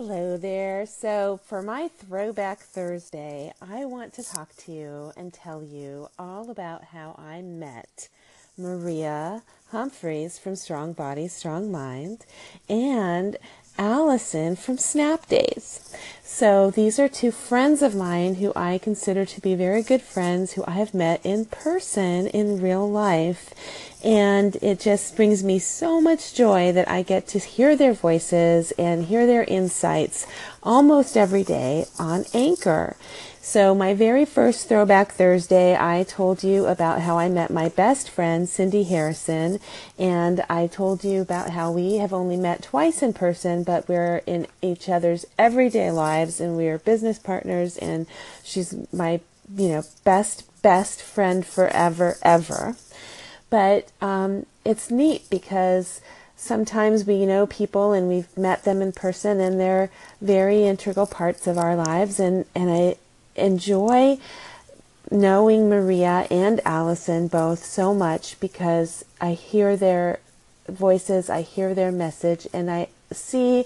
Hello there. So for my Throwback Thursday, I want to talk to you and tell you all about how I met Maria Humphreys from Strong Body, Strong Mind, and Alison from Snap Days. So these are two friends of mine who I consider to be very good friends who I have met in person in real life. And it just brings me so much joy that I get to hear their voices and hear their insights almost every day on Anchor. So my very first Throwback Thursday, I told you about how I met my best friend, Cindy Harrison, and I told you about how we have only met twice in person, but we're in each other's everyday lives, and we are business partners, and she's my, best friend forever, ever. But it's neat because sometimes we know people and we've met them in person and they're very integral parts of our lives. And I enjoy knowing Maria and Alison both so much because I hear their voices, I hear their message, and I see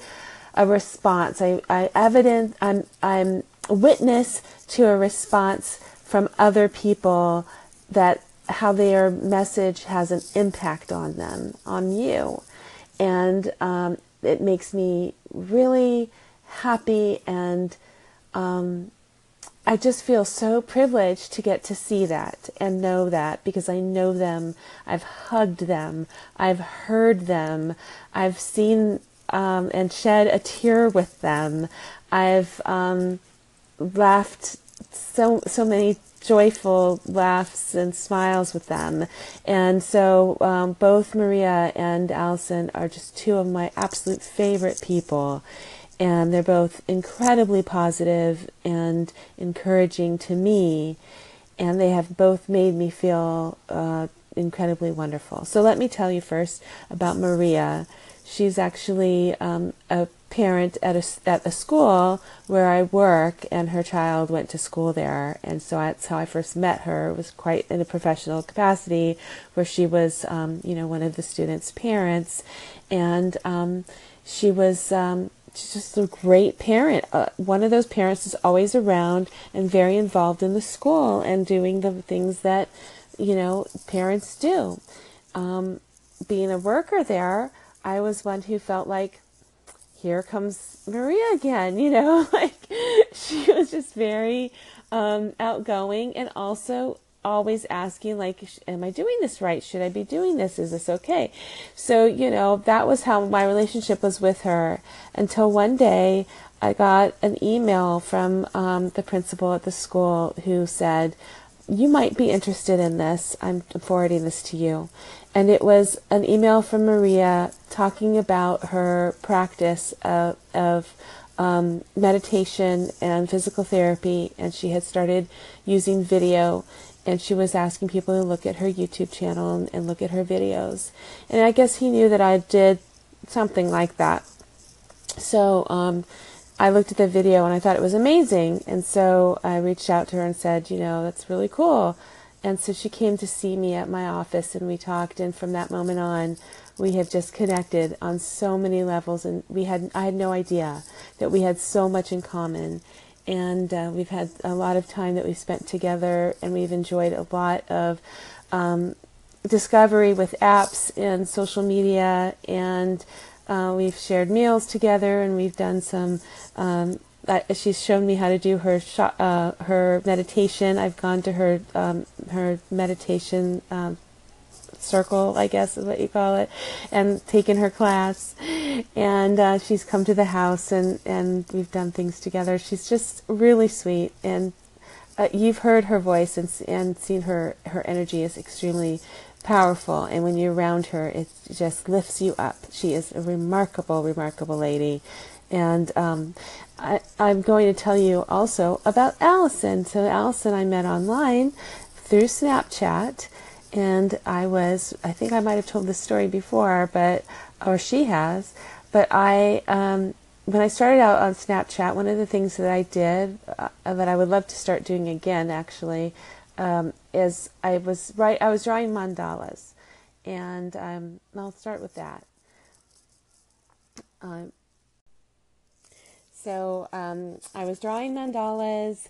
a response. I'm witness to a response from other people that how their message has an impact on them, on you. And it makes me really happy, and I just feel so privileged to get to see that and know that, because I know them, I've hugged them, I've heard them, I've seen and shed a tear with them, I've laughed so many joyful laughs and smiles with them. And so both Maria and Alison are just two of my absolute favorite people, and they're both incredibly positive and encouraging to me, and they have both made me feel incredibly wonderful. So let me tell you first about Maria. She's actually a parent at a school where I work, and her child went to school there, and so that's how I first met her. It was quite in a professional capacity where she was, one of the students' parents, and she was just a great parent. One of those parents is always around and very involved in the school and doing the things that parents do. Being a worker there, I was one who felt like, here comes Maria again, like she was just very outgoing and also always asking, like, am I doing this right? Should I be doing this? Is this okay? So, that was how my relationship was with her, until one day I got an email from the principal at the school who said, you might be interested in this. I'm forwarding this to you. And it was an email from Maria talking about her practice of meditation and physical therapy. And she had started using video, and she was asking people to look at her YouTube channel and look at her videos. And I guess he knew that I did something like that. So I looked at the video and I thought it was amazing. And so I reached out to her and said, that's really cool. And so she came to see me at my office, and we talked, and from that moment on, we have just connected on so many levels, and I had no idea that we had so much in common, and we've had a lot of time that we've spent together, and we've enjoyed a lot of discovery with apps and social media, and we've shared meals together, and we've done some she's shown me how to do her meditation. I've gone to her meditation circle, I guess is what you call it, and taken her class. And she's come to the house, and we've done things together. She's just really sweet, and you've heard her voice and seen her energy is extremely powerful, and when you're around her, it just lifts you up. She is a remarkable, remarkable lady. And I'm going to tell you also about Alison. So Alison I met online through Snapchat, and I think I might have told this story before, or she has, but I, when I started out on Snapchat, one of the things that I did, that I would love to start doing again, actually, is I was drawing mandalas, and I'll start with that. So I was drawing mandalas,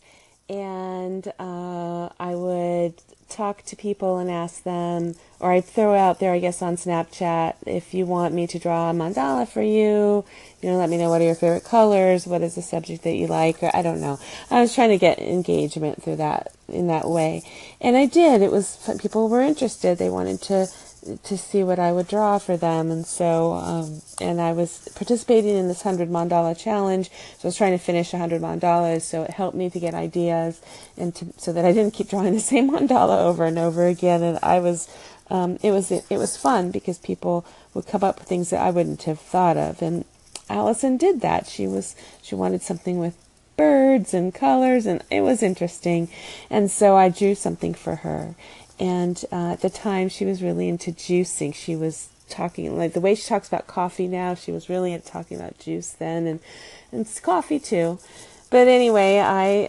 and I would talk to people and ask them, or I'd throw out there, I guess, on Snapchat, if you want me to draw a mandala for you, you know, let me know what are your favorite colors, what is the subject that you like, or I don't know. I was trying to get engagement through that, in that way. And I did. It was, people were interested. They wanted to see what I would draw for them. And so, and I was participating in this 100 mandala challenge. So I was trying to finish 100 mandalas. So it helped me to get ideas and so that I didn't keep drawing the same mandala over and over again. And I was, it was fun because people would come up with things that I wouldn't have thought of. And Alison did that. She wanted something with birds and colors, and it was interesting. And so I drew something for her. And at the time, she was really into juicing. She was talking, like the way she talks about coffee now, she was really into talking about juice then, and coffee too. But anyway,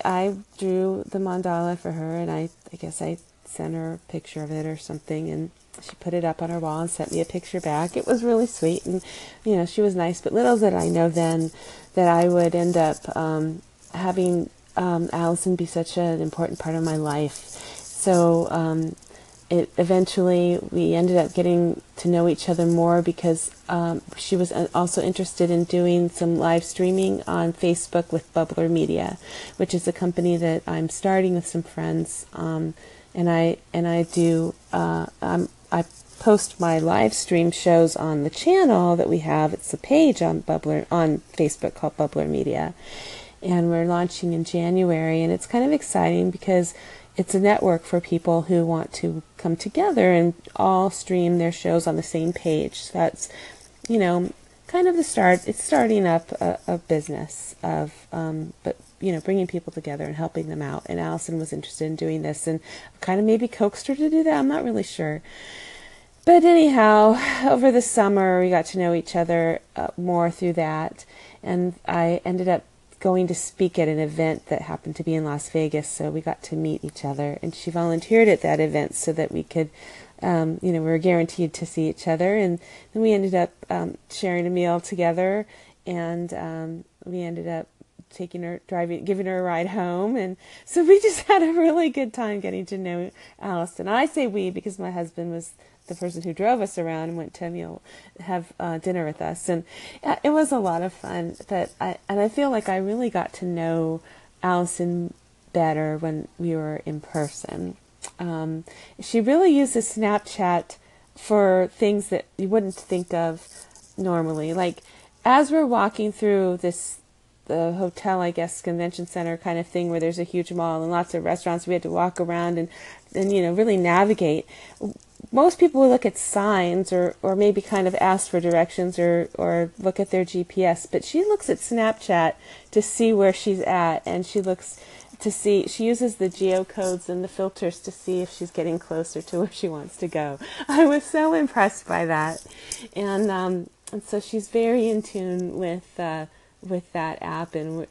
I drew the mandala for her, and I guess I sent her a picture of it or something, and she put it up on her wall and sent me a picture back. It was really sweet, and, you know, she was nice. But little did I know then that I would end up having Alison be such an important part of my life. So it eventually we ended up getting to know each other more because she was also interested in doing some live streaming on Facebook with Bubbler Media, which is a company that I'm starting with some friends, and I do I post my live stream shows on the channel that we have. It's a page on Bubbler on Facebook called Bubbler Media, and we're launching in January, and it's kind of exciting because it's a network for people who want to come together and all stream their shows on the same page. So that's, you know, kind of the start. It's starting up a business of, but, you know, bringing people together and helping them out. And Alison was interested in doing this, and kind of maybe coaxed her to do that. I'm not really sure. But anyhow, over the summer, we got to know each other more through that. And I ended up going to speak at an event that happened to be in Las Vegas, so we got to meet each other, and she volunteered at that event so that we could, you know, we were guaranteed to see each other, and then we ended up sharing a meal together, and we ended up taking her, driving, giving her a ride home, and so we just had a really good time getting to know Alison. I say we because my husband was the person who drove us around and went to have dinner with us, and it was a lot of fun. I feel like I really got to know Alison better when we were in person. She really uses Snapchat for things that you wouldn't think of normally. Like as we're walking through the hotel, I guess, convention center kind of thing where there's a huge mall and lots of restaurants, we had to walk around and you know really navigate. Most people will look at signs or maybe kind of ask for directions or look at their GPS, but she looks at Snapchat to see where she's at, and she looks to see, she uses the geocodes and the filters to see if she's getting closer to where she wants to go. I was so impressed by that. And so she's very in tune with that app in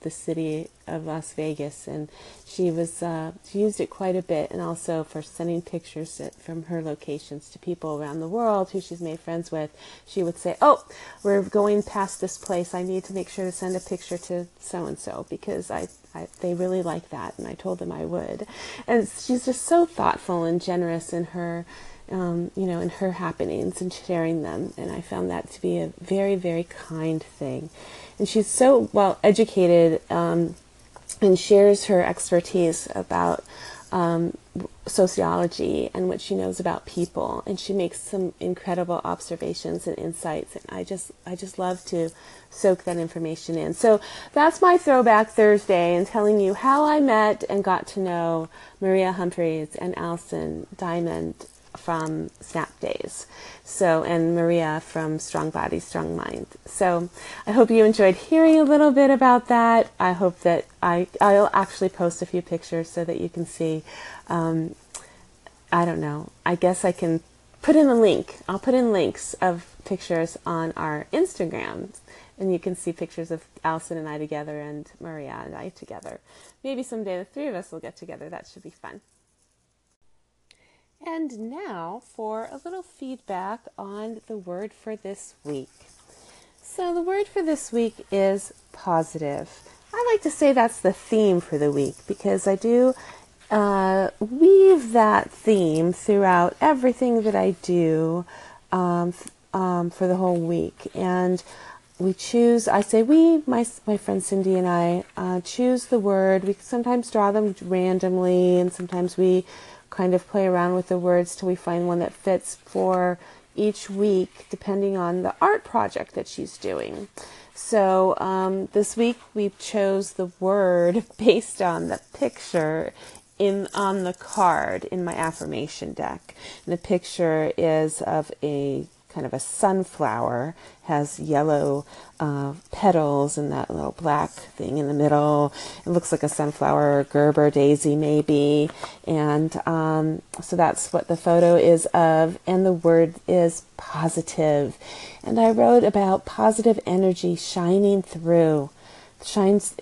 the city of Las Vegas, and she was she used it quite a bit, and also for sending pictures from her locations to people around the world who she's made friends with. She would say, "Oh, we're going past this place. I need to make sure to send a picture to so and so because they really like that, and I told them I would." And she's just so thoughtful and generous in her you know, in her happenings and sharing them. And I found that to be a very, very kind thing. And she's so well educated and shares her expertise about sociology and what she knows about people. And she makes some incredible observations and insights. And I just love to soak that information in. So that's my Throwback Thursday, and telling you how I met and got to know Maria Humphreys and Alison Diamond from Snap Days, and Maria from Strong Body, Strong Mind. So I hope you enjoyed hearing a little bit about that. I hope that I'll actually post a few pictures so that you can see. I don't know. I guess I can put in a link. I'll put in links of pictures on our Instagram, and you can see pictures of Alison and I together and Maria and I together. Maybe someday the three of us will get together. That should be fun. And now for a little feedback on the word for this week. So the word for this week is positive. I like to say that's the theme for the week, because I do weave that theme throughout everything that I do for the whole week. And we choose, I say we, my friend Cindy and I, choose the word. We sometimes draw them randomly, and sometimes we kind of play around with the words till we find one that fits for each week, depending on the art project that she's doing. So this week we chose the word based on the picture on the card in my affirmation deck. And the picture is of a kind of a sunflower, has yellow petals and that little black thing in the middle. It looks like a sunflower or Gerber daisy maybe. And so that's what the photo is of, and the word is positive. And I wrote about positive energy shining through.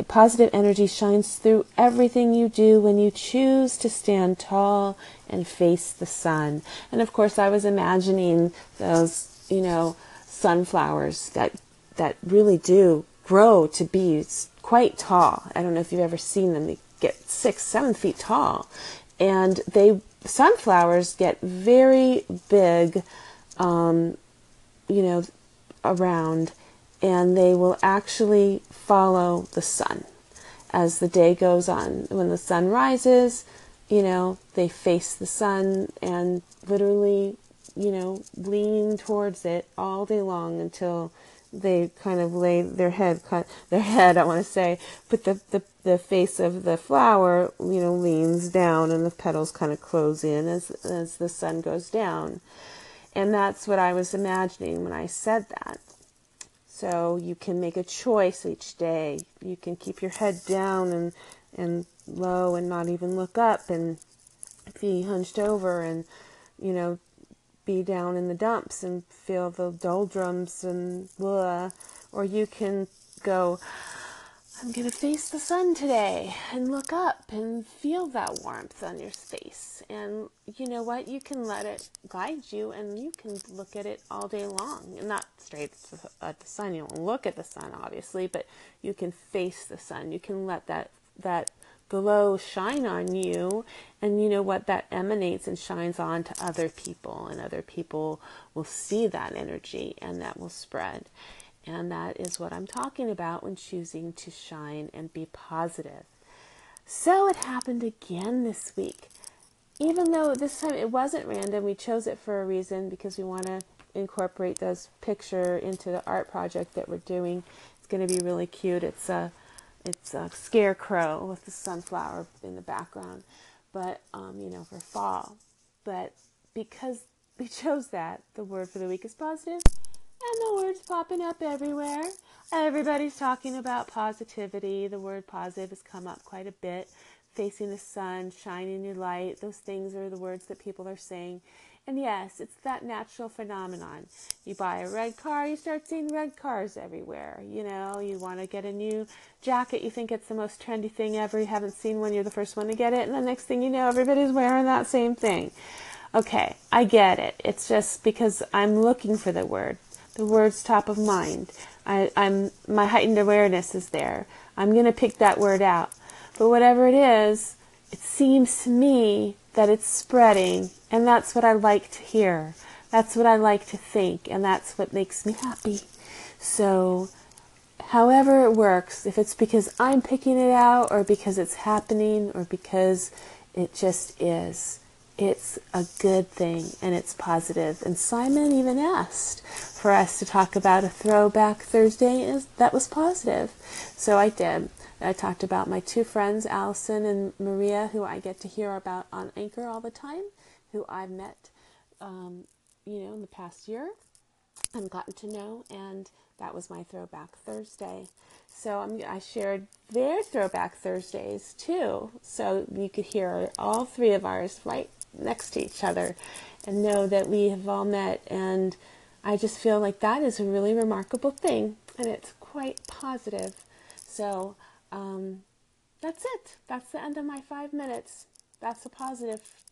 Positive energy shines through everything you do when you choose to stand tall and face the sun. And of course, I was imagining those, sunflowers that really do grow to be quite tall. I don't know if you've ever seen them. They get 6-7 feet tall, and sunflowers get very big, around. And they will actually follow the sun. As the day goes on, when the sun rises, they face the sun and literally, lean towards it all day long until they kind of lay but the face of the flower, leans down, and the petals kind of close in as the sun goes down. And that's what I was imagining when I said that. So you can make a choice each day. You can keep your head down and low and not even look up and be hunched over and, be down in the dumps and feel the doldrums and blah. Or you can go, I'm going to face the sun today and look up and feel that warmth on your face. And you know what? You can let it guide you, and you can look at it all day long. And not straight at the sun. You won't look at the sun, obviously, but you can face the sun. You can let that glow shine on you, and you know what? That emanates and shines on to other people, and other people will see that energy, and that will spread. And that is what I'm talking about when choosing to shine and be positive. So it happened again this week. Even though this time it wasn't random, we chose it for a reason, because we want to incorporate those pictures into the art project that we're doing. It's going to be really cute. It's a scarecrow with the sunflower in the background, but for fall. But because we chose that, the word for the week is positive. And the word's popping up everywhere. Everybody's talking about positivity. The word positive has come up quite a bit. Facing the sun, shining your light. Those things are the words that people are saying. And yes, it's that natural phenomenon. You buy a red car, you start seeing red cars everywhere. You want to get a new jacket. You think it's the most trendy thing ever. You haven't seen one. You're the first one to get it. And the next thing you know, everybody's wearing that same thing. Okay, I get it. It's just because I'm looking for the word. The word's top of mind. My heightened awareness is there. I'm going to pick that word out. But whatever it is, it seems to me that it's spreading, and that's what I like to hear. That's what I like to think, and that's what makes me happy. So however it works, if it's because I'm picking it out, or because it's happening, or because it just is, it's a good thing, and it's positive. And Simon even asked for us to talk about a throwback Thursday that was positive. So I did. I talked about my two friends, Alison and Maria, who I get to hear about on Anchor all the time, who I've met, in the past year and gotten to know, and that was my Throwback Thursday. So I shared their Throwback Thursdays too, so you could hear all three of ours right next to each other and know that we have all met. And I just feel like that is a really remarkable thing, and it's quite positive. So that's it. That's the end of my 5 minutes. That's a positive